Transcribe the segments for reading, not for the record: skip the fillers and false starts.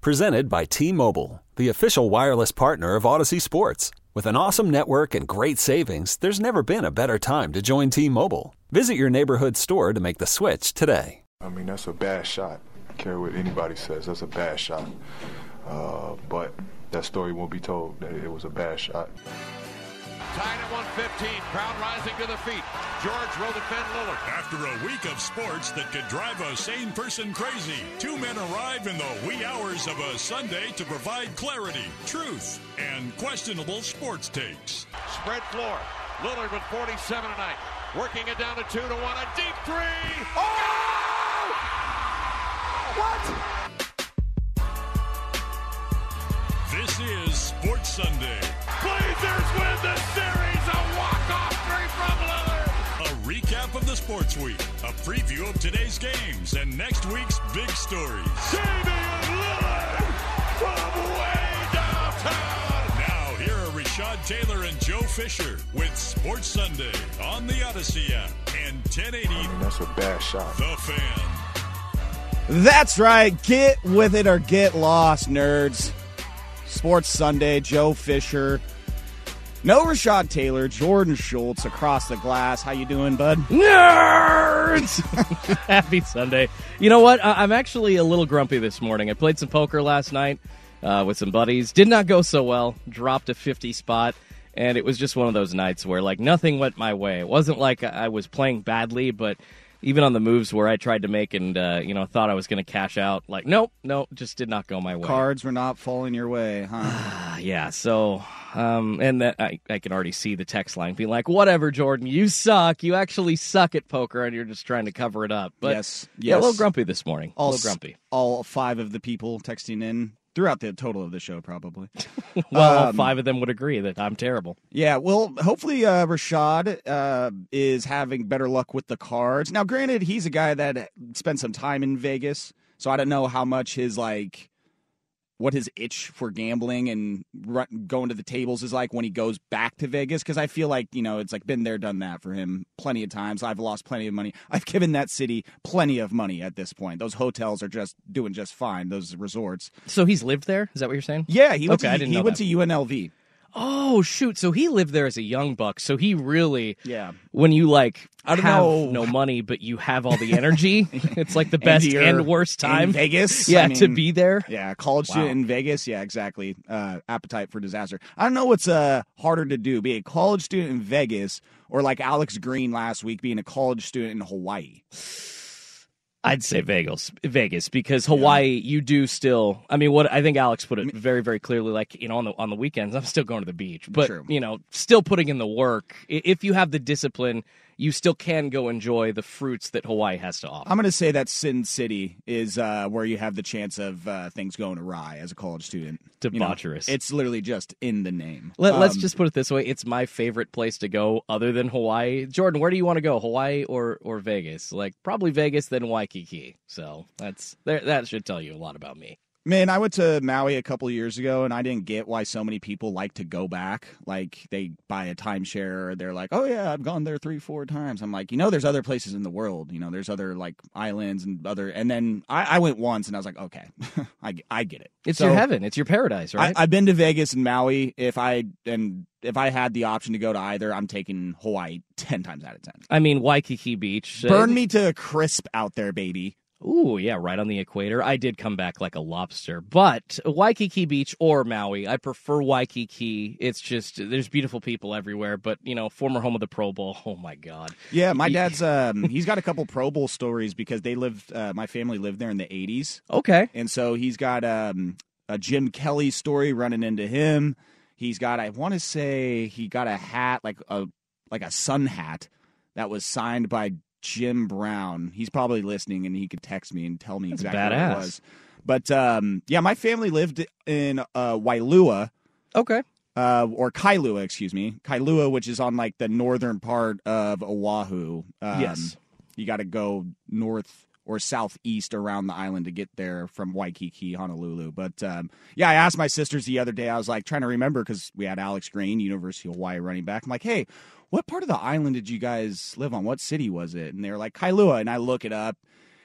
Presented by T-Mobile, the official wireless partner of Odyssey Sports. With an awesome network and great savings, there's never been a better time to join T-Mobile. Visit your neighborhood store to make the switch today. I mean, that's a bad shot. I don't care what anybody says. That's a bad shot. But that story won't be told, that it was a bad shot. Tied at 115, crowd rising to the feet. George will defend Lillard. After a week of sports that could drive a sane person crazy, two men arrive in the wee hours of a Sunday to provide clarity, truth, and questionable sports takes. Spread floor. Lillard with 47 tonight. Working it down to 2-1. A deep three. Oh! What? This is Sports Sunday. Blazers win the series, a walk-off three from Lillard. A recap of the sports week, a preview of today's games, and next week's big stories. Damian Lillard from way downtown. Now here are Rashad Taylor and Joe Fisher with Sports Sunday on the Odyssey app and 1080. I mean, that's a bad shot. The Fan. That's right. Get with it or get lost, nerds. Sports Sunday, Joe Fisher, no Rashad Taylor, Jordan Schultz across the glass. How you doing, bud? Nerds! Happy Sunday. You know what? I'm actually a little grumpy this morning. I played some poker last night with some buddies. Did not go so well. Dropped a 50 spot, and it was just one of those nights where, like, nothing went my way. It wasn't like I was playing badly, but even on the moves where I tried to make and, thought I was going to cash out, like, nope, just did not go my way. Cards were not falling your way, huh? Yeah, so, and that I can already see the text line being like, whatever, Jordan, you suck. You actually suck at poker, and you're just trying to cover it up. But yes. Yeah, a little grumpy this morning, All five of the people texting in throughout the total of the show, probably. Well, all five of them would agree that I'm terrible. Yeah, well, hopefully Rashad is having better luck with the cards. Now, granted, he's a guy that spent some time in Vegas, so I don't know how much his, like, what his itch for gambling and going to the tables is like when he goes back to Vegas, because I feel like, you know, it's like been there, done that for him plenty of times. I've lost plenty of money. I've given that city plenty of money at this point. Those hotels are just doing just fine, those resorts. So he's lived there? Is that what you're saying? Yeah, he went to UNLV. Oh, shoot. So he lived there as a young buck. So he really, when you, like, no money, but you have all the energy, it's like the best and worst time. In Vegas. Yeah, I mean, to be there. Yeah, college student in Vegas. Yeah, exactly. Appetite for disaster. I don't know what's harder to do, be a college student in Vegas or, like, Alex Green last week being a college student in Hawaii. I'd say Vegas, because Hawaii, you do still. I mean, I think Alex put it very, very clearly. Like, you know, on the weekends, I'm still going to the beach, but true. You know, still putting in the work. If you have the discipline, you still can go enjoy the fruits that Hawaii has to offer. I'm going to say that Sin City is where you have the chance of things going awry as a college student. Debaucherous. You know, it's literally just in the name. Let's just put it this way. It's my favorite place to go other than Hawaii. Jordan, where do you want to go, Hawaii or Vegas? Like, probably Vegas, then Waikiki. So that should tell you a lot about me. Man, I went to Maui a couple of years ago, and I didn't get why so many people like to go back. Like, they buy a timeshare, or they're like, oh, yeah, I've gone there 3-4 times. I'm like, you know, there's other places in the world. You know, there's other, like, islands and other. And then I went once, and I was like, okay, I get it. It's your heaven. It's your paradise, right? I've been to Vegas and Maui. If I had the option to go to either, I'm taking Hawaii 10 times out of 10. I mean, Waikiki Beach. Burn me to a crisp out there, baby. Ooh, yeah, right on the equator. I did come back like a lobster. But Waikiki Beach or Maui, I prefer Waikiki. It's just, there's beautiful people everywhere. But, you know, former home of the Pro Bowl, oh, my God. Yeah, my dad's, he's got a couple Pro Bowl stories because my family lived there in the 80s. Okay. And so he's got a Jim Kelly story running into him. He's got, I want to say he got a hat, like a sun hat that was signed by Jim Brown. He's probably listening, and he could text me and tell me exactly what it was. But, yeah, my family lived in Wailea. Okay. Or Kailua, excuse me. Kailua, which is on, like, the northern part of Oahu. Yes. You got to go north or southeast around the island to get there from Waikiki, Honolulu. But, yeah, I asked my sisters the other day. I was, like, trying to remember because we had Alex Green, University of Hawaii running back. I'm like, hey, what part of the island did you guys live on? What city was it? And they were like, Kailua. And I look it up.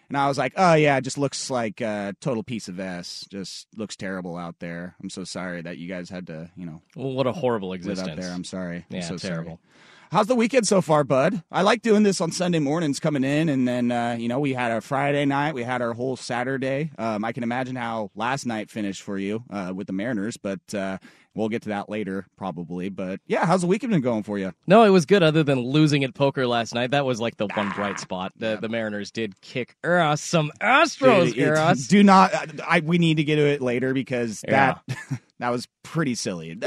And I was like, oh, yeah, it just looks like a total piece of S. Just looks terrible out there. I'm so sorry that you guys had to, you know. Well, what a horrible existence. Out there. I'm sorry. Yeah, I'm so terrible. Sorry. How's the weekend so far, bud? I like doing this on Sunday mornings coming in. And then, you know, we had our Friday night. We had our whole Saturday. I can imagine how last night finished for you with the Mariners. But we'll get to that later, probably. But, yeah, how's the weekend been going for you? No, it was good other than losing at poker last night. That was, like, the one bright spot. The Mariners did kick some Astros, Do not. We need to get to it later because that... That was pretty silly.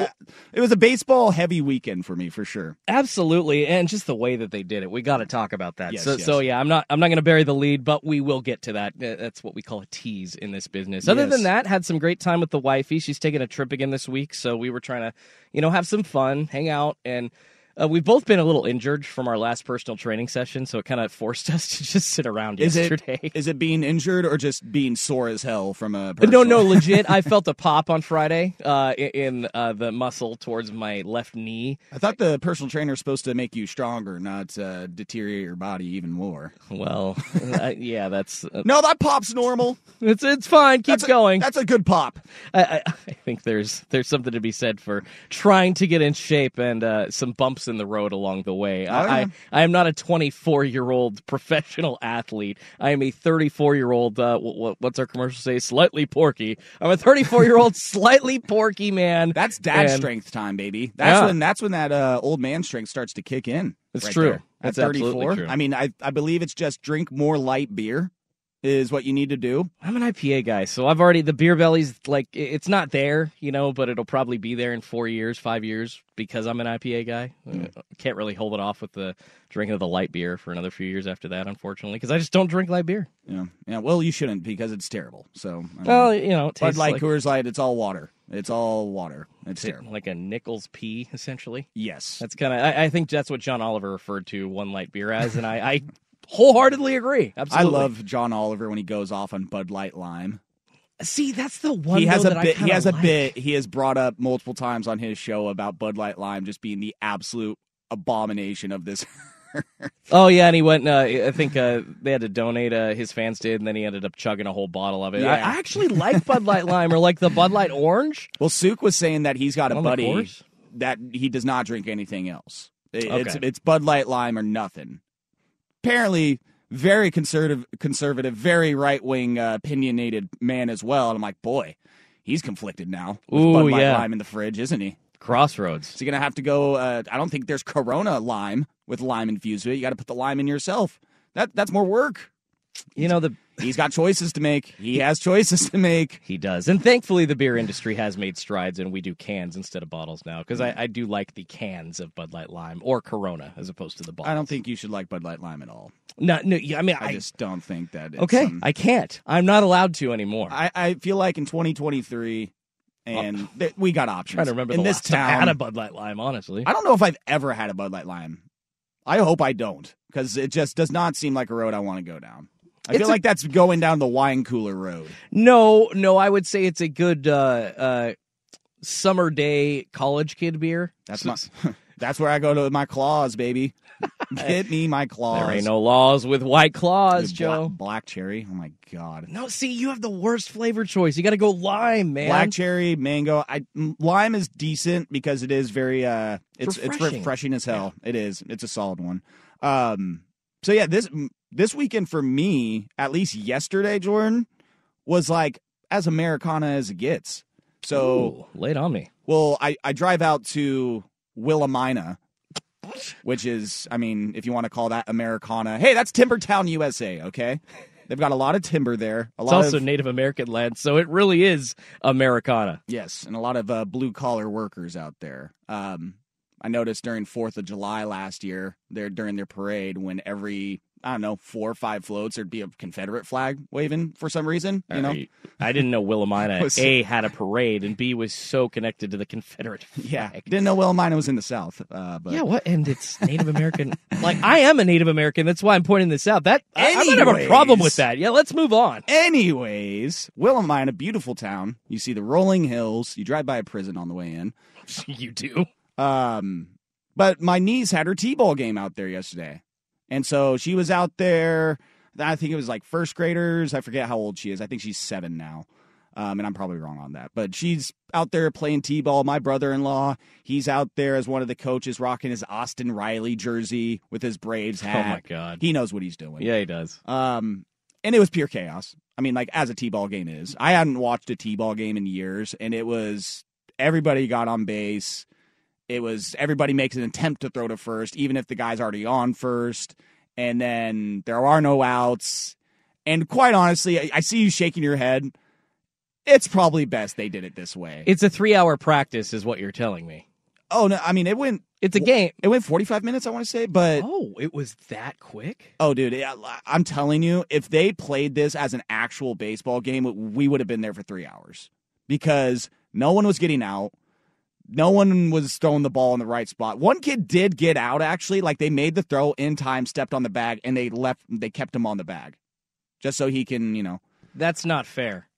It was a baseball-heavy weekend for me, for sure. Absolutely, and just the way that they did it. We got to talk about that. Yes. So yeah, I'm not going to bury the lead, but we will get to that. That's what we call a tease in this business. Other than that, had some great time with the wifey. She's taking a trip again this week, so we were trying to, you know, have some fun, hang out, and... we've both been a little injured from our last personal training session, so it kind of forced us to just sit around yesterday. Is it being injured or just being sore as hell from a personal... No, legit. I felt a pop on Friday in the muscle towards my left knee. I thought the personal trainer is supposed to make you stronger, not deteriorate your body even more. Well, yeah, that's... No, that pop's normal. It's fine. Keep going. That's a good pop. I think there's something to be said for trying to get in shape and some bumps in the road along the way. I am not a 24-year-old professional athlete. I am a 34-year-old, what's our commercial say? Slightly porky. I'm a 34-year-old slightly porky man. That's dad strength time, baby. That's when that old man strength starts to kick in. It's right true. That's 34. True. I mean, I believe it's just drink more light beer is what you need to do. I'm an IPA guy, so I've already, the beer belly's like, it's not there, you know, but it'll probably be there in 5 years, because I'm an IPA guy. Can't really hold it off with the drinking of the light beer for another few years after that, unfortunately, because I just don't drink light beer. Yeah. Well, you shouldn't, because it's terrible. So, you know, it tastes like Coors Light, it's all water. It's terrible. Like a Nichols P, essentially? Yes. That's kind of, I think that's what John Oliver referred to one light beer as, and I wholeheartedly agree. Absolutely. I love John Oliver when he goes off on Bud Light Lime. See, that's the one that I kind of like. He has a bit he has brought up multiple times on his show about Bud Light Lime just being the absolute abomination of this. Oh, yeah, and he went, I think they had to donate, his fans did, and then he ended up chugging a whole bottle of it. Yeah. I actually like Bud Light Lime, or like the Bud Light Orange. Well, Suk was saying that he's got a buddy that he does not drink anything else. It's Bud Light Lime or nothing. Apparently, very conservative, very right-wing, opinionated man as well. And I'm like, boy, he's conflicted now with Bud Light Lime in the fridge, isn't he? Crossroads. So you're going to have to go, I don't think there's Corona Lime with lime infused with it. You got to put the lime in yourself. That's more work. You know, he's got choices to make. He has choices to make. He does. And thankfully, the beer industry has made strides, and we do cans instead of bottles now, because I do like the cans of Bud Light Lime or Corona as opposed to the bottles. I don't think you should like Bud Light Lime at all. No, I mean, I just don't think that it's... Okay, I can't. I'm not allowed to anymore. I feel like in 2023... And we got options. I'm trying to remember in the last time I had a Bud Light Lime, honestly. I don't know if I've ever had a Bud Light Lime. I hope I don't, because it just does not seem like a road I want to go down. I feel like that's going down the wine cooler road. No, I would say it's a good summer day college kid beer. That's where I go to my claws, baby. Get me my claws. There ain't no laws with white claws, Joe. Black cherry. Oh, my God. No, see, you have the worst flavor choice. You got to go lime, man. Black cherry, mango. Lime is decent because it is very, it's refreshing as hell. Yeah. It is. It's a solid one. So, yeah, this weekend for me, at least yesterday, Jordan, was like as Americana as it gets. So late on me. Well, I drive out to Willamina, which is, I mean, if you want to call that Americana, hey, that's Timbertown, USA, okay? They've got a lot of timber there. It's also Native American land, so it really is Americana. Yes, and a lot of blue-collar workers out there. I noticed during 4th of July last year, during their parade, when every I don't know, 4 or 5 floats, there'd be a Confederate flag waving for some reason. You know, I didn't know Willamina A, had a parade, and B, was so connected to the Confederate flag. Yeah, didn't know Willamina was in the South. But yeah, what? And it's Native American. Like, I am a Native American. That's why I'm pointing this out. I don't have a problem with that. Yeah, let's move on. Anyways, Willamina, beautiful town. You see the rolling hills. You drive by a prison on the way in. You do. But my niece had her T-ball game out there yesterday. And so she was out there, I think it was like first graders. I forget how old she is. I think she's 7 now, and I'm probably wrong on that. But she's out there playing T-ball. My brother-in-law, he's out there as one of the coaches rocking his Austin Riley jersey with his Braves hat. Oh, my God. He knows what he's doing. Yeah, he does. And it was pure chaos. I mean, like, as a T-ball game is. I hadn't watched a T-ball game in years, and it was everybody got on base. It was everybody makes an attempt to throw to first, even if the guy's already on first. And then there are no outs. And quite honestly, I see you shaking your head. It's probably best they did it this way. It's a 3-hour practice is what you're telling me. Oh, no. I mean, it went. It's a game. It went 45 minutes, I want to say. But oh, it was that quick? Oh, dude. I'm telling you, if they played this as an actual baseball game, we would have been there for 3 hours because no one was getting out. No one was throwing the ball in the right spot. One kid did get out, actually. Like, they made the throw in time, stepped on the bag, and they kept him on the bag. Just so he can, you know. That's not fair.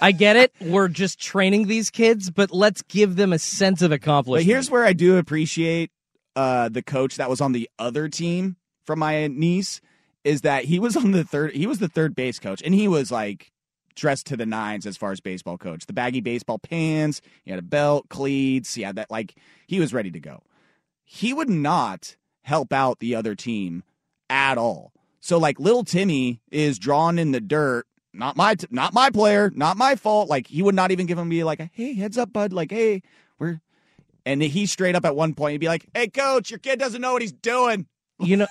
I get it. We're just training these kids, but let's give them a sense of accomplishment. But here's where I do appreciate the coach that was on the other team from my niece, is that he was on the third. He was the third base coach, and he was like dressed to the nines as far as baseball coach. The baggy baseball pants, he had a belt, cleats, he had that, like, he was ready to go. He would not help out the other team at all. So, like, little Timmy is drawn in the dirt. Not my player, not my fault. Like, he would not even give him be like, hey, heads up, bud. Like, hey, we're... And he straight up at one point, he'd be like, hey, coach, your kid doesn't know what he's doing. You know,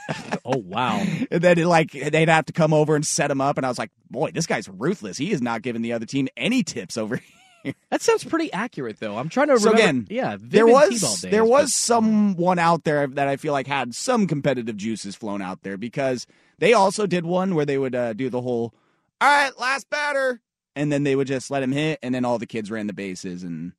oh, wow. And then, like, they'd have to come over and set him up. And I was like, boy, this guy's ruthless. He is not giving the other team any tips over here. That sounds pretty accurate, though. I'm trying to remember. So, again, yeah, there was someone out there that I feel like had some competitive juices flown out there because they also did one where they would do the whole, all right, last batter. And then they would just let him hit. And then all the kids ran the bases and...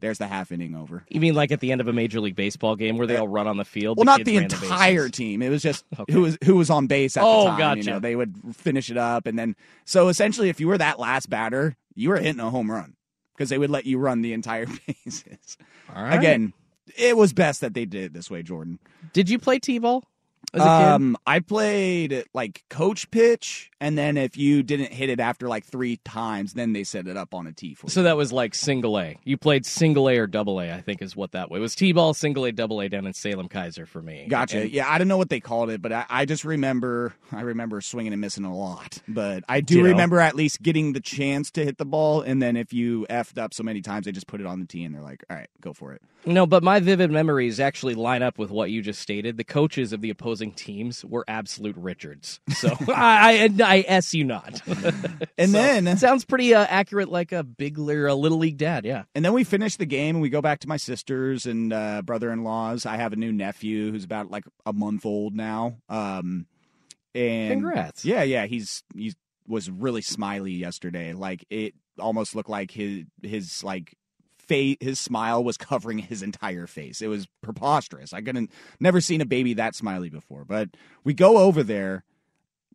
There's the half inning over. You mean like at the end of a Major League Baseball game where they all run on the field? Well, not the entire team. It was just okay. who was on base at the time. Gotcha. You know, they would finish it up. And then, so essentially, if you were that last batter, you were hitting a home run because they would let you run the entire bases. All right. Again, it was best that they did it this way, Jordan. Did you play T-ball as a kid? I played like coach pitch, and then if you didn't hit it after like 3 times, then they set it up on a tee for you. So that was like single A. You played single A or double A, I think is what that was. It was T-ball, single A, double A down in Salem-Kaiser for me. Gotcha. And, yeah, I don't know what they called it, but I just remember swinging and missing a lot. But I do remember at least getting the chance to hit the ball, and then if you effed up so many times, they just put it on the tee, and they're like, all right, go for it. No, but my vivid memories actually line up with what you just stated. The coaches of the opposing teams were absolute Richards. So I S you not. And so, then sounds pretty accurate, like a little league dad. Yeah. And then we finish the game and we go back to my sister's and brother-in-law's. I have a new nephew who's about like a month old now. And congrats. Yeah. He was really smiley yesterday. Like it almost looked like his like face, his smile was covering his entire face. It was preposterous. I couldn't never seen a baby that smiley before. But we go over there.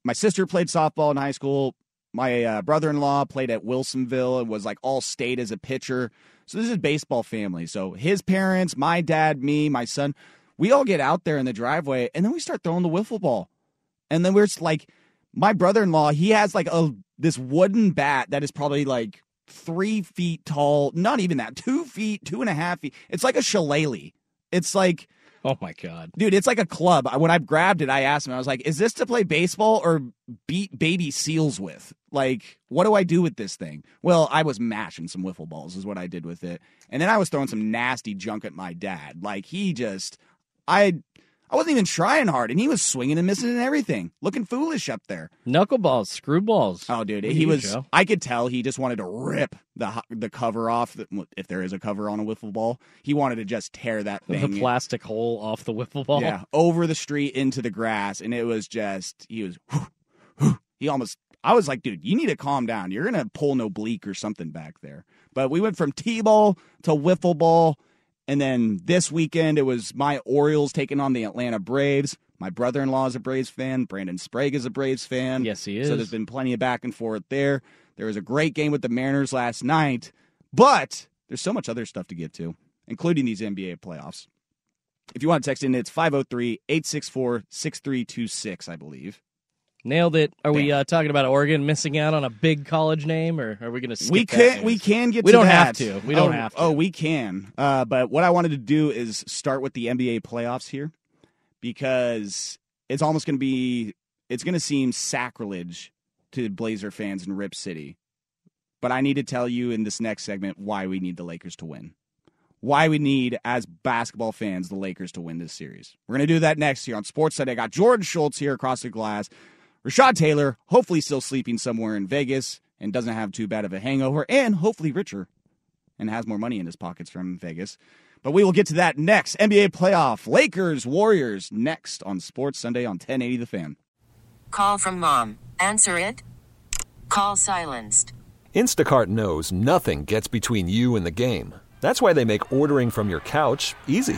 My sister played softball in high school. My brother-in-law played at Wilsonville and was like all state as a pitcher. So this is a baseball family. So his parents, my dad, me, my son, we all get out there in the driveway and then we start throwing the wiffle ball. And then we're just like, my brother-in-law, he has like this wooden bat that is probably like 3 feet tall. Not even that, 2 feet, 2.5 feet. It's like a shillelagh. It's like, oh, my God. Dude, it's like a club. When I grabbed it, I asked him, I was like, is this to play baseball or beat baby seals with? Like, what do I do with this thing? Well, I was mashing some wiffle balls is what I did with it. And then I was throwing some nasty junk at my dad. Like, he just, I I wasn't even trying hard, and he was swinging and missing and everything, looking foolish up there. Knuckleballs, screwballs. Oh, dude, he was. Show? I could tell he just wanted to rip the cover off. If there is a cover on a wiffle ball, he wanted to just tear that thing. The plastic hole off the wiffle ball. Yeah, over the street into the grass, and it was just he was. He almost. I was like, dude, you need to calm down. You're gonna pull an oblique or something back there. But we went from T-ball to wiffle ball. And then this weekend, it was my Orioles taking on the Atlanta Braves. My brother-in-law is a Braves fan. Brandon Sprague is a Braves fan. Yes, he is. So there's been plenty of back and forth there. There was a great game with the Mariners last night. But there's so much other stuff to get to, including these NBA playoffs. If you want to text in, it's 503-864-6326, I believe. Nailed it. Are we talking about Oregon missing out on a big college name, or are we going to skip that? We can get to that. We don't have to. Oh, we can. But what I wanted to do is start with the NBA playoffs here, because it's almost going to be – it's going to seem sacrilege to Blazer fans in Rip City. But I need to tell you in this next segment why we need the Lakers to win. Why we need, as basketball fans, the Lakers to win this series. We're going to do that next here on Sports Sunday. I got Jordan Schultz here across the glass. Rashad Taylor, hopefully still sleeping somewhere in Vegas and doesn't have too bad of a hangover, and hopefully richer and has more money in his pockets from Vegas. But we will get to that next. NBA playoff, Lakers, Warriors, next on Sports Sunday on 1080 The Fan. Call from mom. Answer it. Call silenced. Instacart knows nothing gets between you and the game. That's why they make ordering from your couch easy.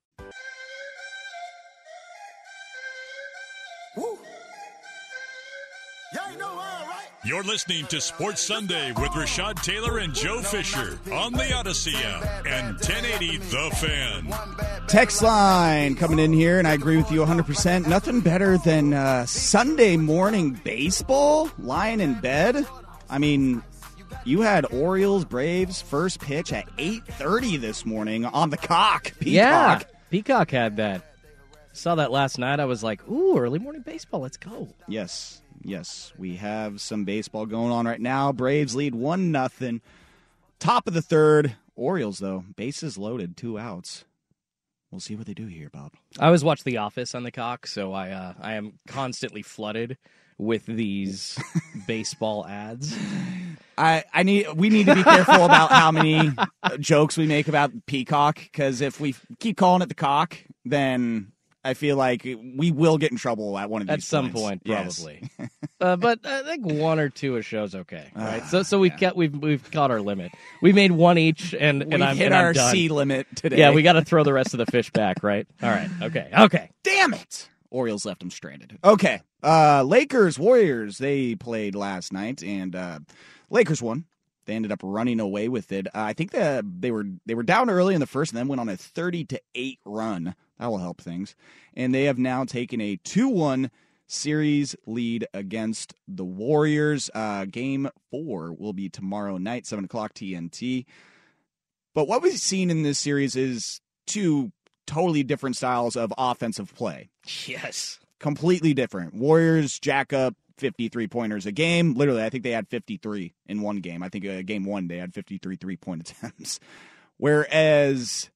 You're listening to Sports Sunday with Rashad Taylor and Joe Fisher on the Odyssey app and 1080 The Fan. Text line coming in here, and I agree with you 100%. Nothing better than Sunday morning baseball, lying in bed. I mean, you had Orioles, Braves, first pitch at 8:30 this morning on the cock. Peacock. Yeah, Peacock had that. Saw that last night. I was like, ooh, early morning baseball. Let's go. Yes, we have some baseball going on right now. Braves lead 1-0. Top of the third. Orioles, though, bases loaded, 2 outs. We'll see what they do here, Bob. I always watch The Office on the cock, so I am constantly flooded with these baseball ads. We need to be careful about how many jokes we make about Peacock, because if we keep calling it the cock, then I feel like we will get in trouble at one of these at some point, probably. Yes. But I think one or two a show's okay, right? We've caught our limit. We made one each, and I'm done. C limit today. Yeah, we got to throw the rest of the fish back, right? All right, okay. Damn it! Orioles left them stranded. Okay, Lakers, Warriors. They played last night, and Lakers won. They ended up running away with it. I think that they were down early in the first, and then went on a 30-8 run. That will help things. And they have now taken a 2-1 series lead against the Warriors. Game 4 will be tomorrow night, 7 o'clock TNT. But what we've seen in this series is two totally different styles of offensive play. Yes. Completely different. Warriors jack up 53 pointers a game. Literally, I think they had 53 in one game. I think game one, they had 53 3-point attempts. Whereas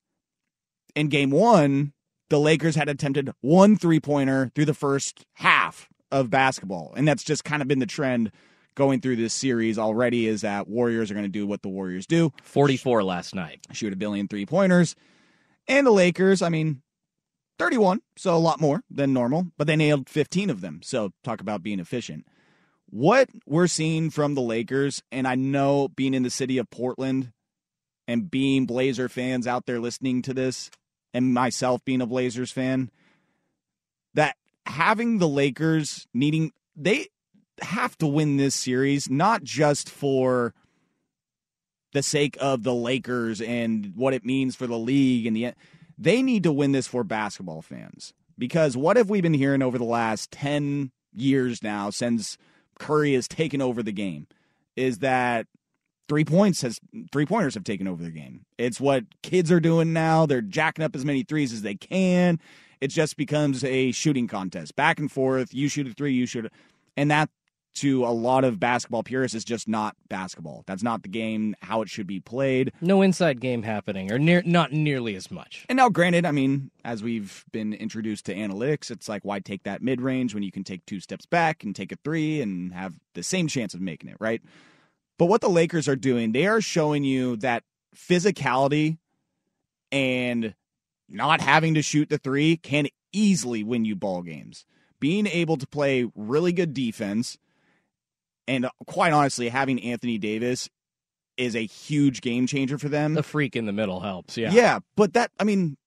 in game one, the Lakers had attempted 1 3-pointer through the first half of basketball. And that's just kind of been the trend going through this series already, is that Warriors are going to do what the Warriors do. 44 last night. Shoot a billion 3-pointers. And the Lakers, I mean, 31, so a lot more than normal, but they nailed 15 of them. So talk about being efficient. What we're seeing from the Lakers, and I know being in the city of Portland and being Blazer fans out there listening to this, and myself being a Blazers fan, that having the Lakers needing, they have to win this series, not just for the sake of the Lakers and what it means for the league and the end. They need to win this for basketball fans, because what have we been hearing over the last 10 years now since Curry has taken over the game is that 3-pointers have taken over the game. It's what kids are doing now. They're jacking up as many threes as they can. It just becomes a shooting contest, back and forth. You shoot a three, you shoot. And that, to a lot of basketball purists, is just not basketball. That's not the game, how it should be played. No inside game happening, or not nearly as much. And now, granted, I mean, as we've been introduced to analytics, it's like, why take that mid-range when you can take 2 steps back and take a three and have the same chance of making it, right? But what the Lakers are doing, they are showing you that physicality and not having to shoot the three can easily win you ball games. Being able to play really good defense, and quite honestly, having Anthony Davis is a huge game changer for them. The freak in the middle helps, yeah. Yeah, but that, I mean,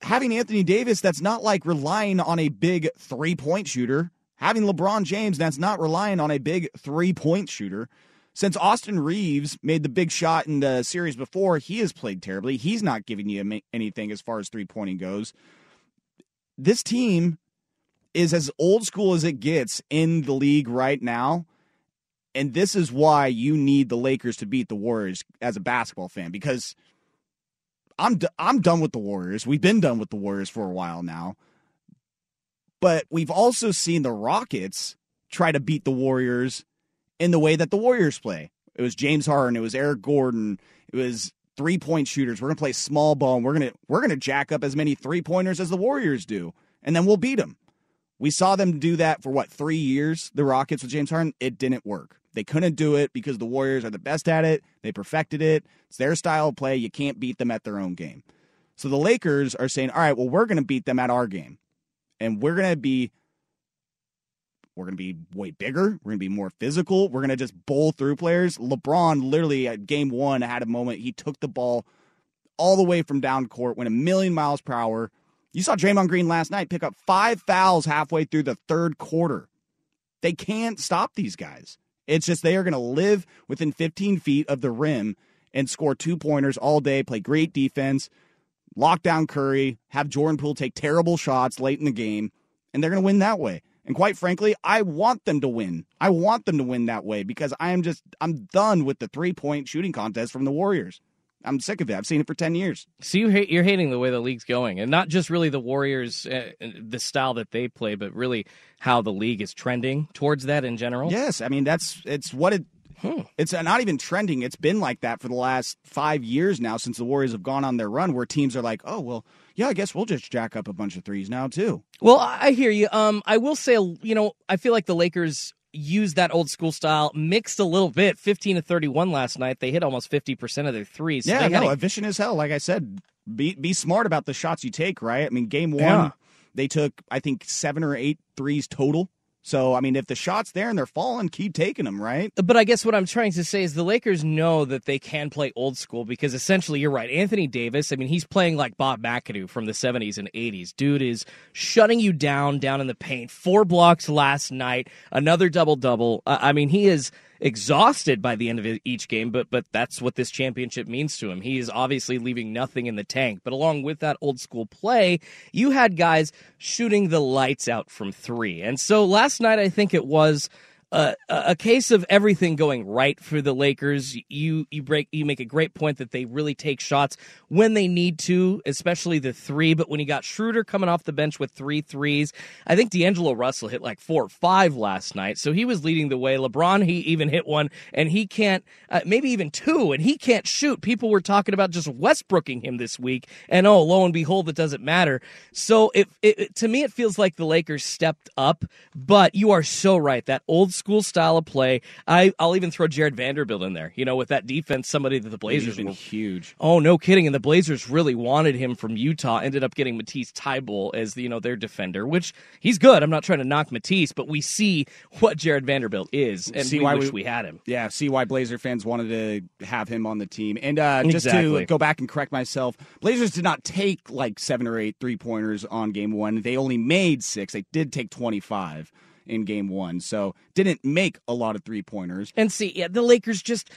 having Anthony Davis, that's not like relying on a big 3-point shooter. Having LeBron James, that's not relying on a big 3-point shooter. Since Austin Reeves made the big shot in the series before, he has played terribly. He's not giving you anything as far as 3-pointing goes. This team is as old school as it gets in the league right now. And this is why you need the Lakers to beat the Warriors as a basketball fan, because I'm done with the Warriors. We've been done with the Warriors for a while now. But we've also seen the Rockets try to beat the Warriors in the way that the Warriors play. It was James Harden. It was Eric Gordon. It was 3-point shooters. We're going to play small ball, and we're going to jack up as many 3-pointers as the Warriors do, and then we'll beat them. We saw them do that for, 3 years, the Rockets with James Harden. It didn't work. They couldn't do it because the Warriors are the best at it. They perfected it. It's their style of play. You can't beat them at their own game. So the Lakers are saying, all right, well, we're going to beat them at our game. And we're going to be way bigger. We're going to be more physical. We're going to just bowl through players. LeBron literally at game one had a moment. He took the ball all the way from down court, went a million miles per hour. You saw Draymond Green last night pick up 5 fouls halfway through the third quarter. They can't stop these guys. It's just they are going to live within 15 feet of the rim and score 2-pointers all day, play great defense, lock down Curry, have Jordan Poole take terrible shots late in the game, and they're going to win that way. And quite frankly, I want them to win. I want them to win that way, because I'm done with the 3-point shooting contest from the Warriors. I'm sick of it. I've seen it for 10 years. So you're hating the way the league's going, and not just really the Warriors, the style that they play, but really how the league is trending towards that in general? Yes. I mean, it's not even trending. It's been like that for the last 5 years now since the Warriors have gone on their run, where teams are like, oh, well, yeah, I guess we'll just jack up a bunch of threes now too. Well, I hear you. I will say, I feel like the Lakers use that old school style, mixed a little bit. 15-31 last night. They hit almost 50% of their threes. So yeah, efficient as hell. Like I said, be smart about the shots you take, right? I mean, game one, They took, I think, 7 or 8 threes total. So, I mean, if the shot's there and they're falling, keep taking them, right? But I guess what I'm trying to say is the Lakers know that they can play old school, because essentially, you're right, Anthony Davis, I mean, he's playing like Bob McAdoo from the 70s and 80s. Dude is shutting you down in the paint. 4 blocks last night, another double-double. I mean, he is exhausted by the end of each game, but that's what this championship means to him. He is obviously leaving nothing in the tank. But along with that old school play, you had guys shooting the lights out from 3. And so last night, I think it was a case of everything going right for the Lakers. You make a great point that they really take shots when they need to, especially the three. But when you got Schroeder coming off the bench with 3 threes, I think D'Angelo Russell hit like 4 or 5 last night, so he was leading the way. LeBron, he even hit one, and he can't, maybe even 2, and he can't shoot. People were talking about just Westbrooking him this week, and oh, lo and behold, it doesn't matter. So it to me, it feels like the Lakers stepped up. But you are so right, that old school style of play. I'll even throw Jared Vanderbilt in there, you know, with that defense, somebody that the Blazers were huge. Oh, no kidding. And the Blazers really wanted him from Utah, ended up getting Matisse Thybulle as their defender, which he's good. I'm not trying to knock Matisse, but we see what Jared Vanderbilt is, and we wish we had him. Yeah, see why Blazer fans wanted to have him on the team. And to go back and correct myself, Blazers did not take like 7 or 8 3-pointers on game one. They only made 6. They did take 25. In game one, so didn't make a lot of 3-pointers. And see, yeah, the Lakers just...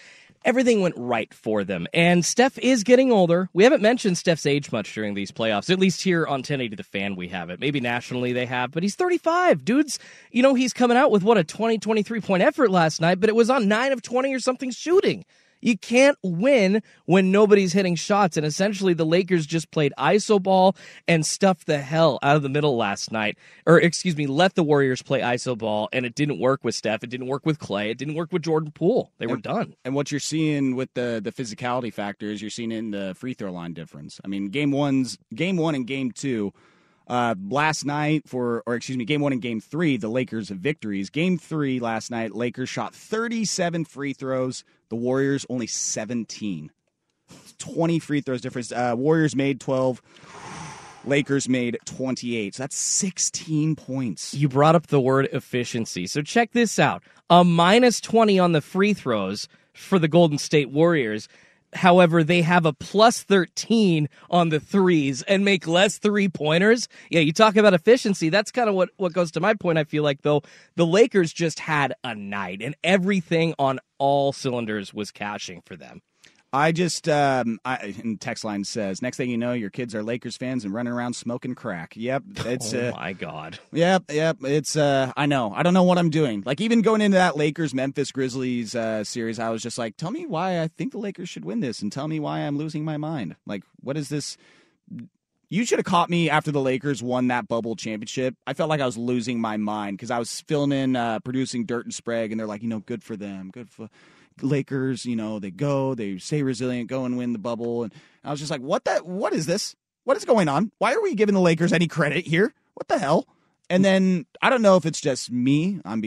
everything went right for them, and Steph is getting older. We haven't mentioned Steph's age much during these playoffs, at least here on 1080 The Fan we have it. Maybe nationally they have, but he's 35. Dude's, he's coming out with, a 20, 23-point effort last night, but it was on 9 of 20 or something shooting. You can't win when nobody's hitting shots, and essentially the Lakers just played iso ball and stuffed the hell out of the middle last night. Or, excuse me, let the Warriors play iso ball, and it didn't work with Steph. It didn't work with Clay. It didn't work with Jordan Poole. They were done. And what you're seeing with the physicality factors, you're seeing in the free throw line difference. I mean, game one and game two, last night game one and game three, the Lakers have victories. Game three last night, Lakers shot 37 free throws. The Warriors only 17. 20 free throws difference. Warriors made 12. Lakers made 28. So that's 16 points. You brought up the word efficiency. So check this out. A minus 20 on the free throws for the Golden State Warriors. However, they have a plus 13 on the threes and make less 3-pointers. Yeah, you talk about efficiency. That's kind of what goes to my point, I feel like, though. The Lakers just had a night, and everything on all cylinders was cashing for them. I just, and text line says, next thing you know, your kids are Lakers fans and running around smoking crack. Yep. It's, my God. Yep. It's, I know. I don't know what I'm doing. Like, even going into that Lakers-Memphis Grizzlies series, I was just like, tell me why I think the Lakers should win this and tell me why I'm losing my mind. Like, what is this? You should have caught me after the Lakers won that bubble championship. I felt like I was losing my mind because I was filling in, producing Dirt and Sprague, and they're like, good for them. Good for Lakers, they stay resilient, go and win the bubble. And I was just like, what is this? What is going on? Why are we giving the Lakers any credit here? What the hell? And then I don't know if it's just me. I'm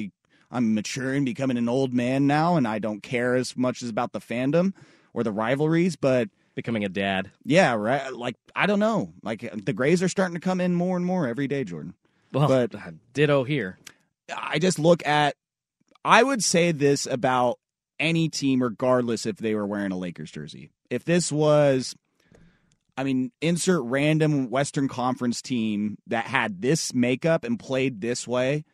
maturing, becoming an old man now, and I don't care as much as about the fandom or the rivalries, but becoming a dad. Yeah, right. Like, I don't know. Like, the grays are starting to come in more and more every day, Jordan. Well, but ditto here. I just look at, I would say this about any team, regardless if they were wearing a Lakers jersey. If this was, insert random Western Conference team that had this makeup and played this way,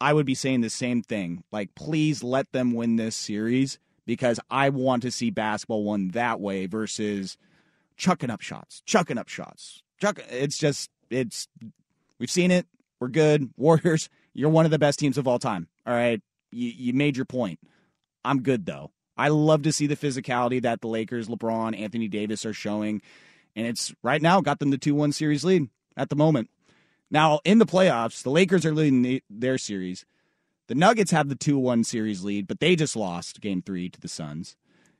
I would be saying the same thing. Like, please let them win this series because I want to see basketball won that way versus chucking up shots. We've seen it. We're good. Warriors, you're one of the best teams of all time. All right. You made your point. I'm good, though. I love to see the physicality that the Lakers, LeBron, Anthony Davis are showing. And it's right now got them the 2-1 series lead at the moment. Now, in the playoffs, the Lakers are leading their series. The Nuggets have the 2-1 series lead, but they just lost Game 3 to the Suns.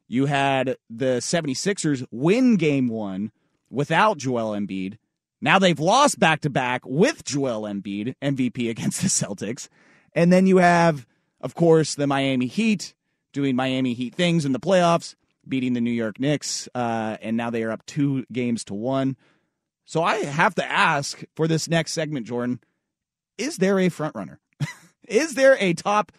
You had the 76ers win Game 1 without Joel Embiid. Now they've lost back-to-back with Joel Embiid, MVP against the Celtics. And then you have, of course, the Miami Heat, doing Miami Heat things in the playoffs, beating the New York Knicks, and now they are up 2 games to 1. So I have to ask for this next segment, Jordan, is there a front runner? Is there a top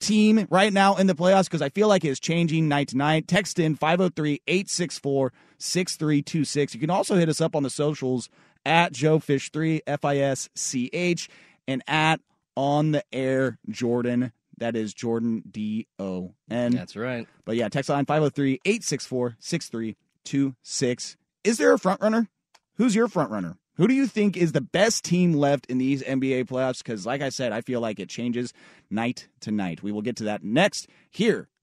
team right now in the playoffs? Because I feel like it's changing night to night. Text in 503-864-6326. You can also hit us up on the socials at JoeFish3, F-I-S-C-H, and at On The Air Jordan. That is Jordan, D-O-N. That's right. But yeah, text line 503-864-6326. Is there a front runner? Who's your front runner? Who do you think is the best team left in these NBA playoffs? Because, like I said, I feel like it changes night to night. We will get to that next here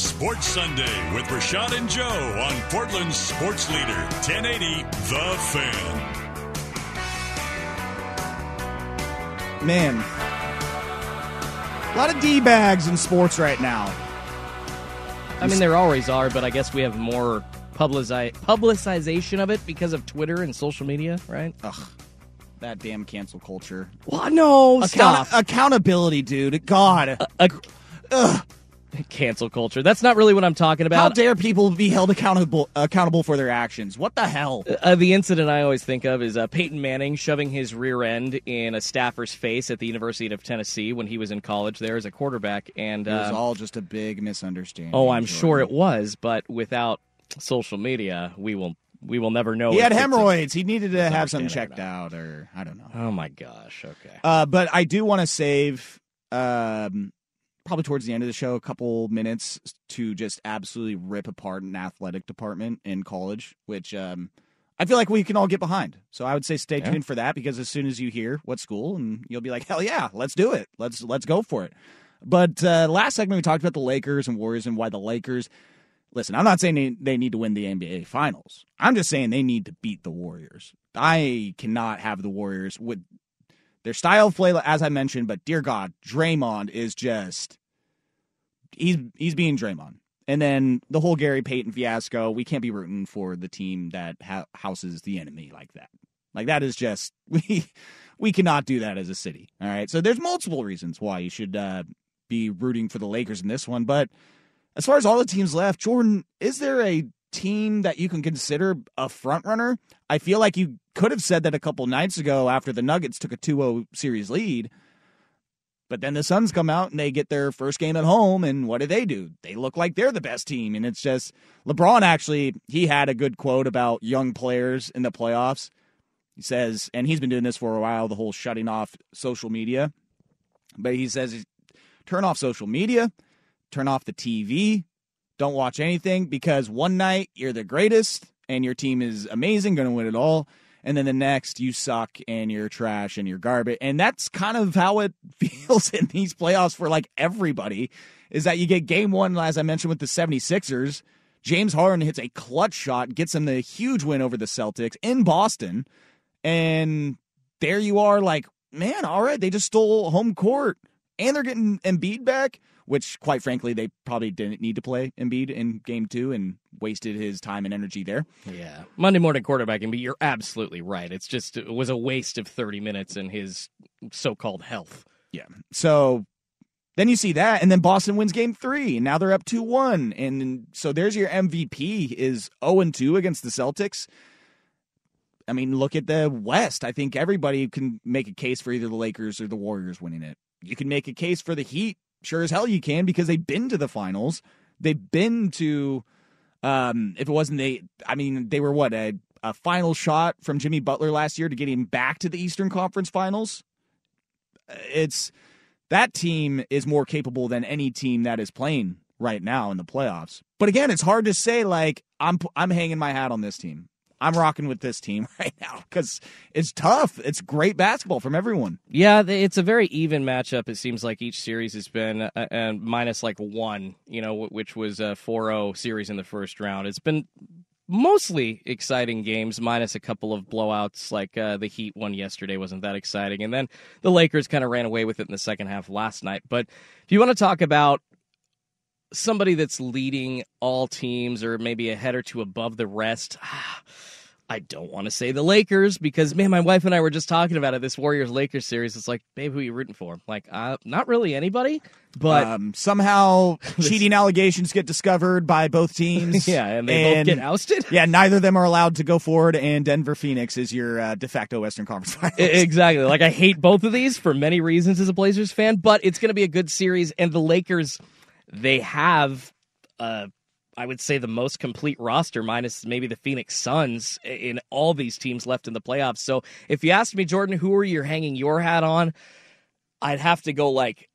Sports Sunday with Rashad and Joe on Portland's sports leader, 1080 The Fan. Man, a lot of D-bags in sports right now. I mean, there always are, but I guess we have more publicization of it because of Twitter and social media, right? Ugh. That damn cancel culture. Well, no, stop. Accountability, dude. God. Ugh. Cancel culture. That's not really what I'm talking about. How dare people be held accountable for their actions? What the hell? The incident I always think of is Peyton Manning shoving his rear end in a staffer's face at the University of Tennessee when he was in college there as a quarterback. And it was all just a big misunderstanding. Oh, I'm sure it was, but without social media, we will never know. He had hemorrhoids. He needed to have something checked out, or I don't know. Oh, my gosh. Okay. But I do want to save... probably towards the end of the show, a couple minutes to just absolutely rip apart an athletic department in college, which I feel like we can all get behind. So I would say stay tuned for that, because as soon as you hear what school, and you'll be like, hell yeah, let's do it. Let's go for it. But last segment, we talked about the Lakers and Warriors and why the Lakers... Listen, I'm not saying they need to win the NBA Finals. I'm just saying they need to beat the Warriors. I cannot have the Warriors with... Their style of play, as I mentioned, but dear God, Draymond is just... He's being Draymond. And then the whole Gary Payton fiasco, we can't be rooting for the team that houses the enemy like that. Like, that is just... We cannot do that as a city, all right? So there's multiple reasons why you should be rooting for the Lakers in this one. But as far as all the teams left, Jordan, is there a team that you can consider a front-runner? I feel like you could have said that a couple nights ago after the Nuggets took a 2-0 series lead, but then the Suns come out and they get their first game at home, and what do? They look like they're the best team, and it's just... LeBron actually, he had a good quote about young players in the playoffs. He says, and he's been doing this for a while, the whole shutting off social media, but he says, turn off social media, turn off the TV, don't watch anything, because one night you're the greatest and your team is amazing, going to win it all. And then the next you suck and you're trash and you're garbage. And that's kind of how it feels in these playoffs for like everybody, is that you get game one, as I mentioned, with the 76ers. James Harden hits a clutch shot, gets them the huge win over the Celtics in Boston. And there you are like, man, all right, they just stole home court and they're getting Embiid back. Which, quite frankly, they probably didn't need to play Embiid in Game 2 and wasted his time and energy there. Yeah. Monday morning quarterbacking, but you're absolutely right. It's just, it was a waste of 30 minutes in his so-called health. Yeah. So then you see that, and then Boston wins Game 3, and now they're up 2-1. And so there's your MVP is 0-2 against the Celtics. I mean, look at the West. I think everybody can make a case for either the Lakers or the Warriors winning it. You can make a case for the Heat. Sure as hell you can, because they've been to the finals. They've been to, if it wasn't they, I mean, they were what, a final shot from Jimmy Butler last year to get him back to the Eastern Conference Finals. It's, that team is more capable than any team that is playing right now in the playoffs. But again, it's hard to say, like, I'm hanging my hat on this team. I'm rocking with this team right now because it's tough. It's great basketball from everyone. Yeah, it's a very even matchup. It seems like each series has been minus like one, you know, which was a 4-0 series in the first round. It's been mostly exciting games, minus a couple of blowouts like the Heat one yesterday wasn't that exciting. And then the Lakers kind of ran away with it in the second half last night. But if you want to talk about somebody that's leading all teams or maybe a head or two above the rest, I don't want to say the Lakers because, man, my wife and I were just talking about it, this Warriors-Lakers series. It's like, babe, who are you rooting for? Like, not really anybody, but... somehow cheating allegations get discovered by both teams. Yeah, and they both get ousted. Yeah, neither of them are allowed to go forward, and Denver-Phoenix is your de facto Western Conference Finals. Exactly. Like, I hate both of these for many reasons as a Blazers fan, but it's going to be a good series, and the Lakers... They have, I would say, the most complete roster, minus maybe the Phoenix Suns, in all these teams left in the playoffs. So if you asked me, Jordan, who are you hanging your hat on, I'd have to go like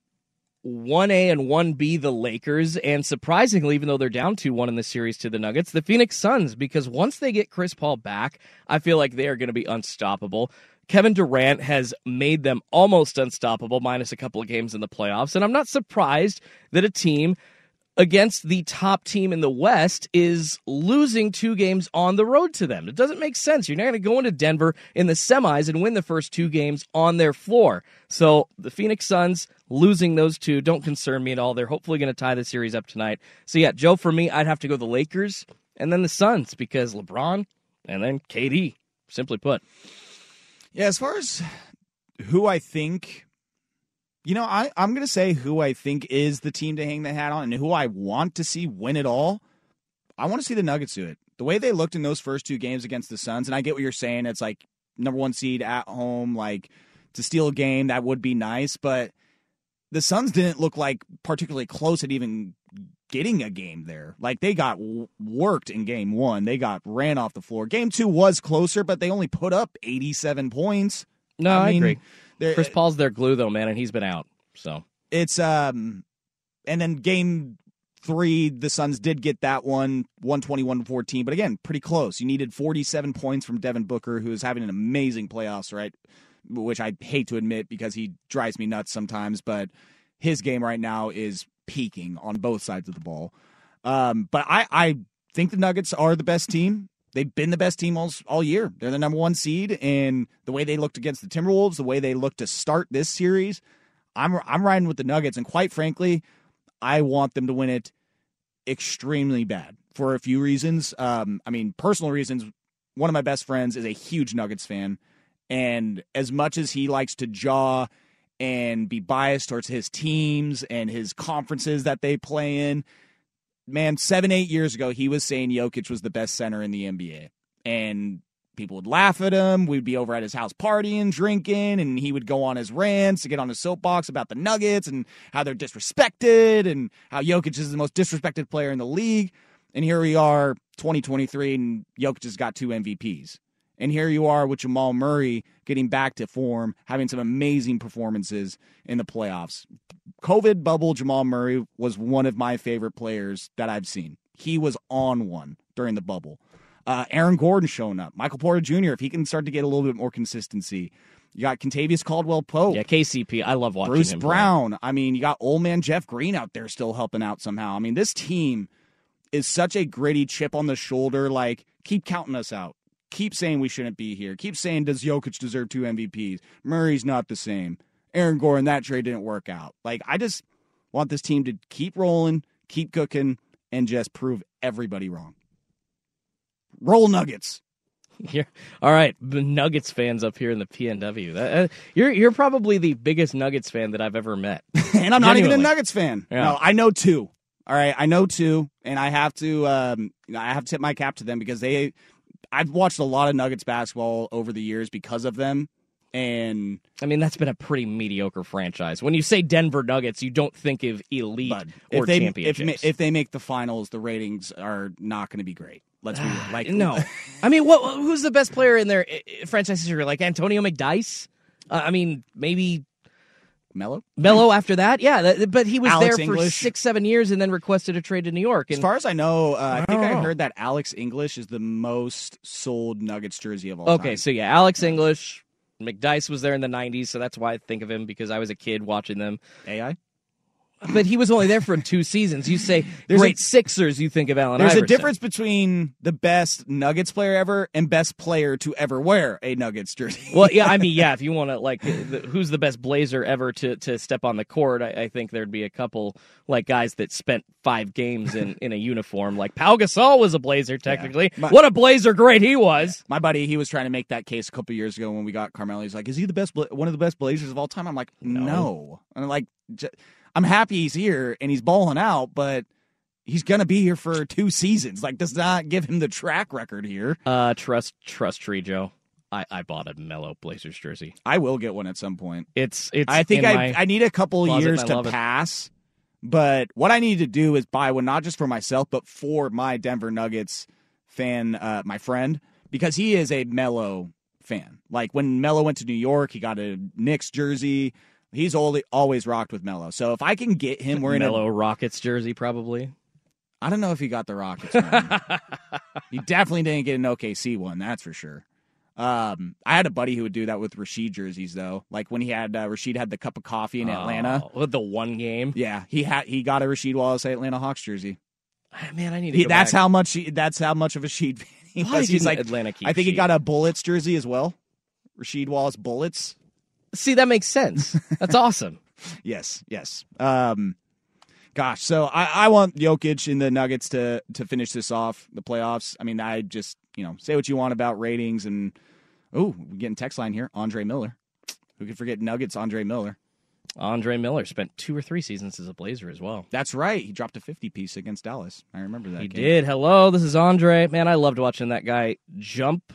1A and 1B, the Lakers. And surprisingly, even though they're down 2-1 in the series to the Nuggets, the Phoenix Suns, because once they get Chris Paul back, I feel like they are going to be unstoppable. Kevin Durant has made them almost unstoppable, minus a couple of games in the playoffs. And I'm not surprised that a team against the top team in the West is losing two games on the road to them. It doesn't make sense. You're not going to go into Denver in the semis and win the first two games on their floor. So the Phoenix Suns losing those two don't concern me at all. They're hopefully going to tie the series up tonight. So, yeah, Joe, for me, I'd have to go the Lakers and then the Suns because LeBron and then KD, simply put. Yeah, as far as who I think, you know, I'm going to say who I think is the team to hang the hat on and who I want to see win it all. I want to see the Nuggets do it. The way they looked in those first two games against the Suns, and I get what you're saying. It's like number one seed at home, like to steal a game, that would be nice. But the Suns didn't look like particularly close at even getting a game there. Like they got worked in game one. They got ran off the floor. Game two was closer, but they only put up 87 points. No, I agree. Chris Paul's their glue though, man, and he's been out. So it's and then game three, the Suns did get that one, 121-14, but again, pretty close. You needed 47 points from Devin Booker, who is having an amazing playoffs, right? Which I hate to admit because he drives me nuts sometimes, but his game right now is peaking on both sides of the ball. But I think the Nuggets are the best team. They've been the best team all year. They're the number one seed, and the way they looked against the Timberwolves, the way they looked to start this series, I'm riding with the Nuggets, and quite frankly, I want them to win it extremely bad for a few reasons. I mean, personal reasons. One of my best friends is a huge Nuggets fan, and as much as he likes to jaw and be biased towards his teams and his conferences that they play in, man, 7-8 years ago, he was saying Jokic was the best center in the NBA. And people would laugh at him. We'd be over at his house partying, drinking, and he would go on his rants to get on his soapbox about the Nuggets and how they're disrespected and how Jokic is the most disrespected player in the league. And here we are, 2023, and Jokic has got two MVPs. And here you are with Jamal Murray getting back to form, having some amazing performances in the playoffs. COVID bubble Jamal Murray was one of my favorite players that I've seen. He was on one during the bubble. Aaron Gordon showing up. Michael Porter Jr., if he can start to get a little bit more consistency. You got Kentavious Caldwell-Pope. Yeah, KCP. I love watching Bruce him Brown. Play. I mean, you got old man Jeff Green out there still helping out somehow. I mean, this team is such a gritty chip on the shoulder. Like, keep counting us out. Keep saying we shouldn't be here. Keep saying, does Jokic deserve two MVPs? Murray's not the same. Aaron Gordon, that trade didn't work out. Like, I just want this team to keep rolling, keep cooking, and just prove everybody wrong. Roll Nuggets. Yeah. All right, the Nuggets fans up here in the PNW. You're probably the biggest Nuggets fan that I've ever met. And I'm not even a Nuggets fan. Yeah. No, I know two. All right, I know two, and I have to tip my cap to them because they – I've watched a lot of Nuggets basketball over the years because of them. And I mean, that's been a pretty mediocre franchise. When you say Denver Nuggets, you don't think of elite or championships. If they make the finals, the ratings are not going to be great. Let's be real. Like, no. I mean, who's the best player in their franchise history? Like Antonio McDice? I mean, maybe Melo after that, yeah. But he was Alex there for English. 6-7 years and then requested a trade to New York. And as far as I know, I heard that Alex English is the most sold Nuggets jersey of all time. Okay, so yeah, Alex English, McDice was there in the 90s, so that's why I think of him because I was a kid watching them. AI? But he was only there for 2 seasons. You say great Sixers, you think of Allen Iverson. There's a difference between the best Nuggets player ever and best player to ever wear a Nuggets jersey. Well, yeah, I mean, yeah, if you want to, like, who's the best Blazer ever to step on the court, I think there'd be a couple, like, guys that spent 5 games in a uniform. Like, Pau Gasol was a Blazer, technically. Yeah, what a Blazer great he was. My buddy, he was trying to make that case a couple years ago when we got Carmelo. He's like, is he the best, one of the best Blazers of all time? I'm like, no. And I'm like... I'm happy he's here and he's balling out, but he's going to be here for 2 seasons. Like, does not give him the track record here. Trust tree, Joe. I bought a Melo Blazers jersey. I will get one at some point. It's. I think I need a couple years to pass, but what I need to do is buy one, not just for myself, but for my Denver Nuggets fan, my friend, because he is a Melo fan. Like, when Melo went to New York, he got a Knicks jersey. He's always rocked with Melo. So if I can get him wearing a Melo Rockets jersey, probably. I don't know if he got the Rockets one. He definitely didn't get an OKC one, that's for sure. I had a buddy who would do that with Rashid jerseys, though. Like when he had Rashid had the cup of coffee in Atlanta. The one game. Yeah, he got a Rasheed Wallace Atlanta Hawks jersey. Man, I need to go back. That's how much of a Rasheed fan he was. He's like, Atlanta keep I think he got a Bullets jersey as well. Rasheed Wallace Bullets. See, that makes sense. That's awesome. Yes. So I want Jokic and the Nuggets to finish this off, the playoffs. I mean, I just, say what you want about ratings and, we're getting text line here, Andre Miller. Who could forget Nuggets, Andre Miller? Andre Miller spent 2 or 3 seasons as a Blazer as well. That's right. He dropped a 50-piece against Dallas. I remember that game. He did. Hello, this is Andre. Man, I loved watching that guy jump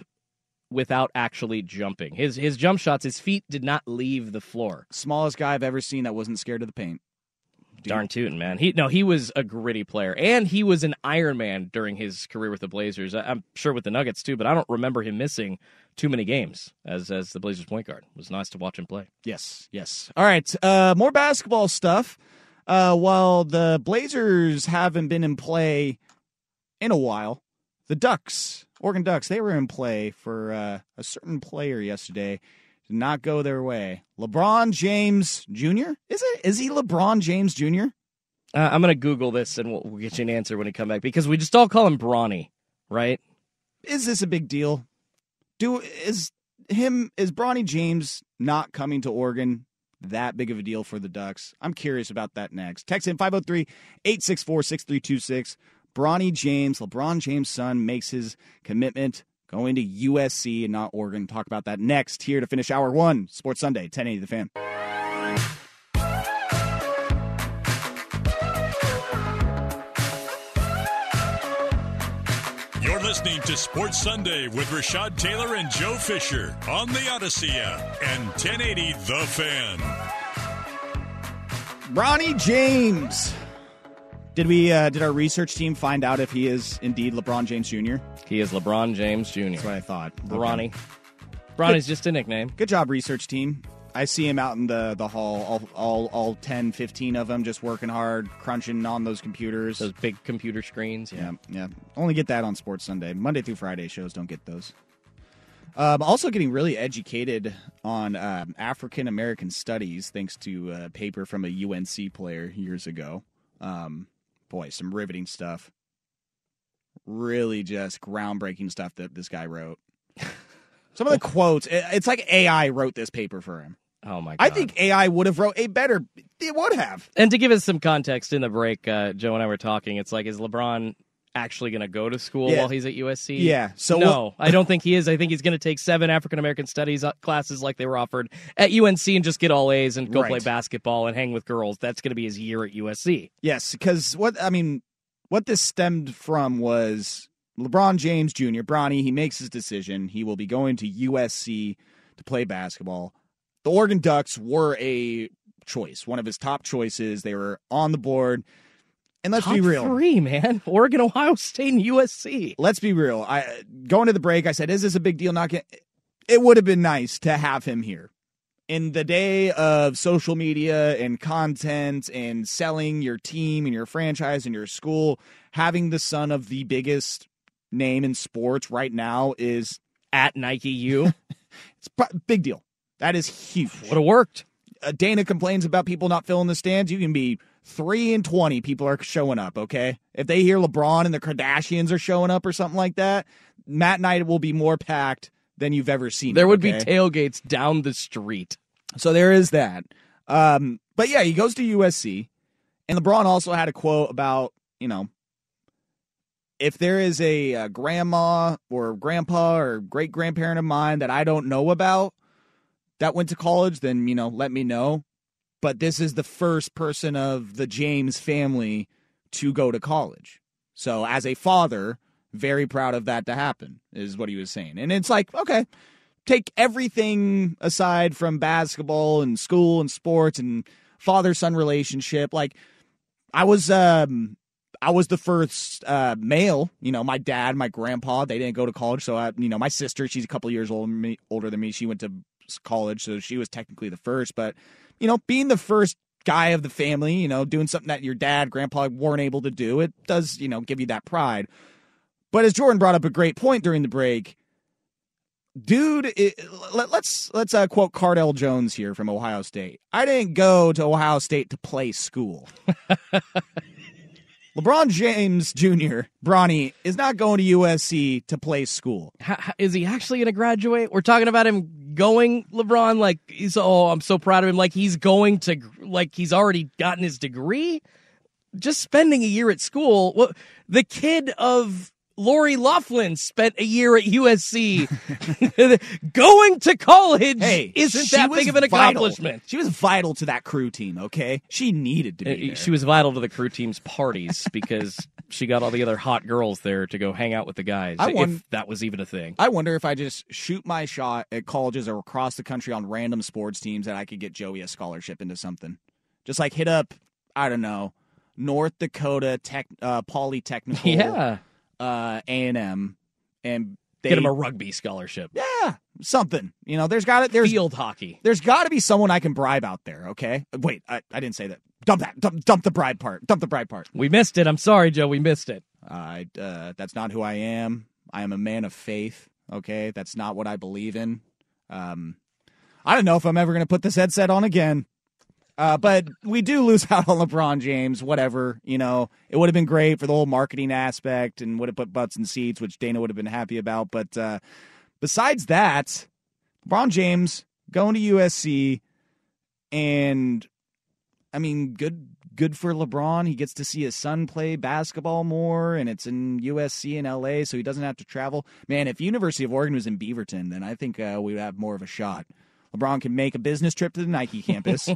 without actually jumping. His jump shots, his feet did not leave the floor. Smallest guy I've ever seen that wasn't scared of the paint. Darn tootin', man. He was a gritty player, and he was an Iron Man during his career with the Blazers. I'm sure with the Nuggets, too, but I don't remember him missing too many games as the Blazers point guard. It was nice to watch him play. Yes. All right, more basketball stuff. While the Blazers haven't been in play in a while, the Oregon Ducks, they were in play for a certain player yesterday. Did not go their way. LeBron James Jr.? Is he LeBron James Jr.? I'm going to Google this, and we'll get you an answer when we come back, because we just all call him Bronny, right? Is this a big deal? Is Bronny James not coming to Oregon that big of a deal for the Ducks? I'm curious about that next. Text in 503-864-6326. Bronny James, LeBron James' son, makes his commitment going to USC and not Oregon. Talk about that next here to finish Hour 1, Sports Sunday, 1080 The Fan. You're listening to Sports Sunday with Rashad Taylor and Joe Fisher on the Odyssey app and 1080 The Fan. Bronny James. Did our research team find out if he is indeed LeBron James Jr.? He is LeBron James Jr. That's what I thought. Bronny. Okay. Bronny's just a nickname. Good job, research team. I see him out in the hall, all 10, 15 of them, just working hard, crunching on those computers. Those big computer screens. Yeah. Only get that on Sports Sunday. Monday through Friday shows don't get those. Also getting really educated on African-American studies, thanks to a paper from a UNC player years ago. Boy, some riveting stuff. Really just groundbreaking stuff that this guy wrote. Some of the quotes, it's like AI wrote this paper for him. Oh, my God. I think AI would have wrote a better, it would have. And to give us some context in the break, Joe and I were talking, it's like, is LeBron actually going to go to school while he's at USC? Yeah. So no, I don't think he is. I think he's going to take 7 African-American studies classes like they were offered at UNC and just get all A's and go play basketball and hang with girls. That's going to be his year at USC. Yes, because what this stemmed from was LeBron James Jr., Bronny, he makes his decision. He will be going to USC to play basketball. The Oregon Ducks were a choice, one of his top choices. They were on the board. And let's be real. Top 3, man. Oregon, Ohio State, and USC. Let's be real. Going to the break, I said, is this a big deal? It would have been nice to have him here. in the day of social media and content and selling your team and your franchise and your school, having the son of the biggest name in sports right now is at Nike U. It's a big deal. That is huge. Would have worked. Dana complains about people not filling the stands. You can be 3 and 20 people are showing up, okay? If they hear LeBron and the Kardashians are showing up or something like that, Matt Night will be more packed than you've ever seen. There would be tailgates down the street. So there is that. But yeah, he goes to USC, and LeBron also had a quote about, you know, if there is a grandma or grandpa or great-grandparent of mine that I don't know about that went to college, then, you know, let me know. But this is the first person of the James family to go to college. So as a father, very proud of that to happen is what he was saying. And it's like, okay, take everything aside from basketball and school and sports and father-son relationship. Like, I was the first male. You know, my dad, my grandpa, they didn't go to college. So, my sister, she's a couple years older than me. She went to college, so she was technically the first. But, you know, being the first guy of the family, you know, doing something that your dad, grandpa weren't able to do, it does, you know, give you that pride. But as Jordan brought up a great point during the break, dude, let's quote Cardell Jones here from Ohio State. I didn't go to Ohio State to play school. LeBron James Jr., Bronny, is not going to USC to play school. Is he actually going to graduate? We're talking about him going, LeBron, like, I'm so proud of him. Like, he's going to, like, he's already gotten his degree? Just spending a year at school. Well, the kid of Lori Loughlin spent a year at USC. Going to college isn't that big of an accomplishment. She was vital to that crew team, okay? She needed to be there. She was vital to the crew team's parties because she got all the other hot girls there to go hang out with the guys, if that was even a thing. I wonder if I just shoot my shot at colleges or across the country on random sports teams that I could get Joey a scholarship into something. Just like hit up, I don't know, North Dakota Polytechnical. Yeah. A&M, and they get him a rugby scholarship. Yeah, something. You know, there's field hockey. There's got to be someone I can bribe out there. Okay, wait, I didn't say that. Dump the bribe part. We missed it. I'm sorry, Joe. We missed it. That's not who I am. I am a man of faith. Okay, that's not what I believe in. I don't know if I'm ever going to put this headset on again. But we do lose out on LeBron James, whatever, you know. It would have been great for the whole marketing aspect and would have put butts in seats, which Dana would have been happy about. But besides that, LeBron James going to USC, and, I mean, good for LeBron. He gets to see his son play basketball more, and it's in USC in L.A., so he doesn't have to travel. Man, if University of Oregon was in Beaverton, then I think we would have more of a shot. LeBron can make a business trip to the Nike campus,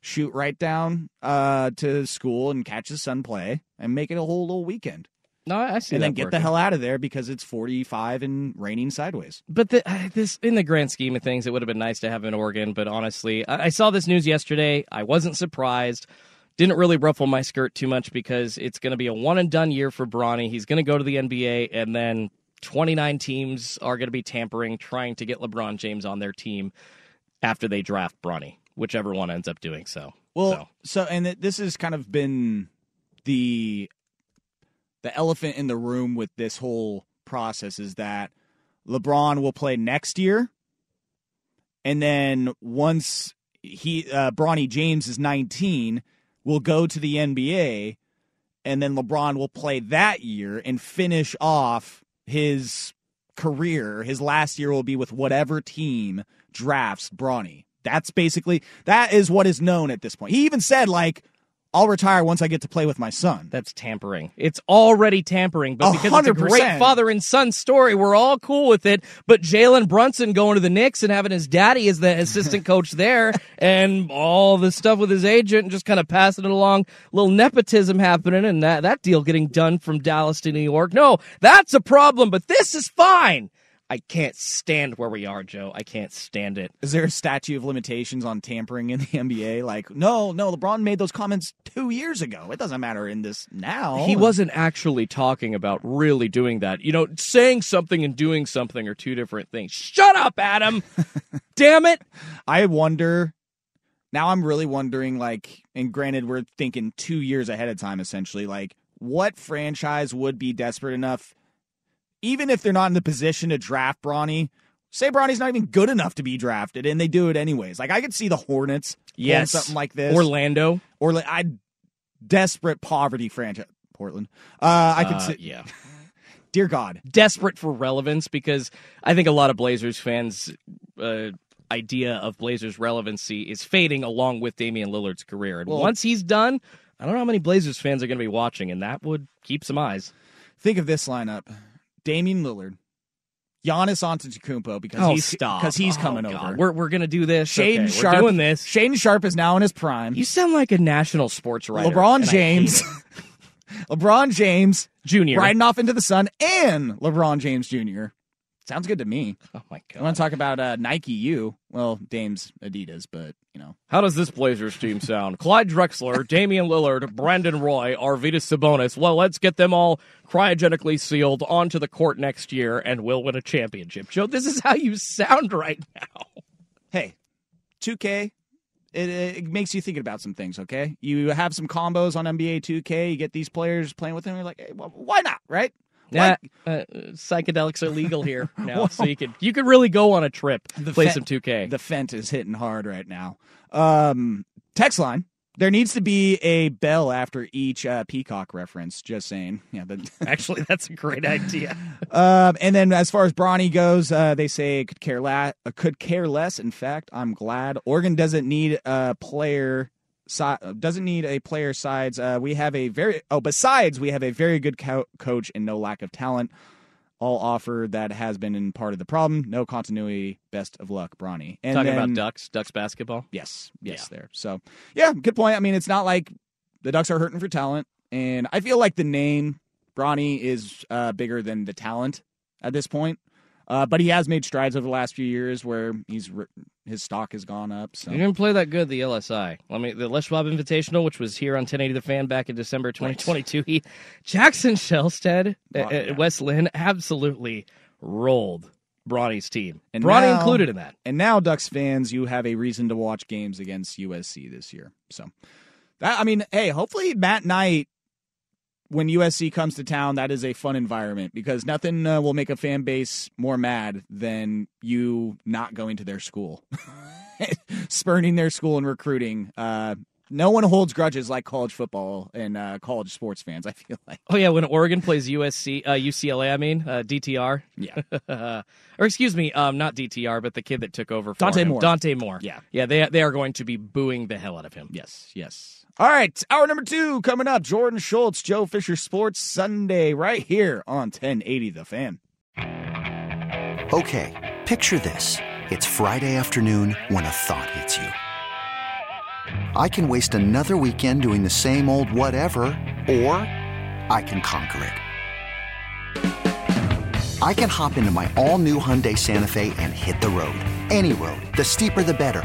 shoot right down to school and catch his son play, and make it a whole little weekend. No, I see. And then get the hell out of there because it's 45 and raining sideways. But this, in the grand scheme of things, it would have been nice to have in Oregon. But honestly, I saw this news yesterday. I wasn't surprised. Didn't really ruffle my skirt too much because it's going to be a one-and-done year for Bronny. He's going to go to the NBA, and then 29 teams are going to be tampering, trying to get LeBron James on their team after they draft Bronny, whichever one ends up doing so. Well, and this has kind of been the elephant in the room with this whole process is that LeBron will play next year, and then once Bronny James is 19, will go to the NBA, and then LeBron will play that year and finish off his career. His last year will be with whatever team drafts Bronny. That's basically, that is what is known at this point. He even said, like, I'll retire once I get to play with my son. That's tampering. It's already tampering, but because 100%. It's a great father and son story, we're all cool with it, but Jalen Brunson going to the Knicks and having his daddy as the assistant coach there and all the stuff with his agent and just kind of passing it along, little nepotism happening and that deal getting done from Dallas to New York. No, that's a problem, but this is fine. I can't stand where we are, Joe. I can't stand it. Is there a statute of limitations on tampering in the NBA? Like, no, LeBron made those comments 2 years ago. It doesn't matter in this now. He wasn't actually talking about really doing that. You know, saying something and doing something are two different things. Shut up, Adam! Damn it! I wonder... Now I'm really wondering, like, and granted, we're thinking 2 years ahead of time, essentially, like, what franchise would be desperate enough, even if they're not in the position to draft Bronny, say Bronny's not even good enough to be drafted, and they do it anyways. Like, I could see the Hornets doing something like this. Orlando. Or, like, desperate poverty franchise. Portland. I could see. Yeah. Dear God. Desperate for relevance, because I think a lot of Blazers fans... idea of Blazers relevancy is fading along with Damian Lillard's career. And once he's done, I don't know how many Blazers fans are going to be watching, and that would keep some eyes. Think of this lineup. Damian Lillard. Giannis Antetokounmpo because he's coming over. We're going to do this. Shaden Sharp. We're doing this. Shaden Sharp is now in his prime. You sound like a national sports writer. LeBron James. LeBron James Jr. riding off into the sun, and LeBron James Jr. Sounds good to me. Oh, my God. I want to talk about Nike U. Well, Dame's Adidas, but, you know. How does this Blazers team sound? Clyde Drexler, Damian Lillard, Brandon Roy, Arvydas Sabonis. Well, let's get them all cryogenically sealed onto the court next year, and we'll win a championship. Joe, this is how you sound right now. Hey, 2K, it makes you think about some things, okay? You have some combos on NBA 2K. You get these players playing with them. You're like, hey, well, why not, right? Yeah, psychedelics are legal here now, so you could really go on a trip, play some 2K. The Fent is hitting hard right now. Text line. There needs to be a bell after each Peacock reference, just saying. Yeah, actually, that's a great idea. And then as far as Bronny goes, they say could care less. In fact, I'm glad. Oregon doesn't need a player... Besides, we have a very good coach and no lack of talent. All offer that has been in part of the problem. No continuity. Best of luck, Bronny. And talking about Ducks basketball? Yes, yeah. There. So, yeah, good point. I mean, it's not like the Ducks are hurting for talent. And I feel like the name Bronny is bigger than the talent at this point. But he has made strides over the last few years where his stock has gone up. So. You didn't play that good, the LSI. The Les Schwab Invitational, which was here on 1080 The Fan back in December 2022. Jackson Shelstead, West Lynn, absolutely rolled Bronny's team. And Bronny included in that. And now, Ducks fans, you have a reason to watch games against USC this year. So, hopefully Matt Knight, when USC comes to town, that is a fun environment, because nothing will make a fan base more mad than you not going to their school, spurning their school and recruiting. No one holds grudges like college football and college sports fans, I feel like. Oh, yeah, when Oregon plays UCLA, DTR. Yeah. Or excuse me, not DTR, but the kid that took over for Dante Moore. Dante Moore. Yeah. Yeah, they are going to be booing the hell out of him. Yes. All right, hour number 2 coming up. Jordan Schultz, Joe Fisher, Sports Sunday, right here on 1080 The Fan. Okay, picture this. It's Friday afternoon when a thought hits you. I can waste another weekend doing the same old whatever, or I can conquer it. I can hop into my all-new Hyundai Santa Fe and hit the road. Any road, the steeper the better.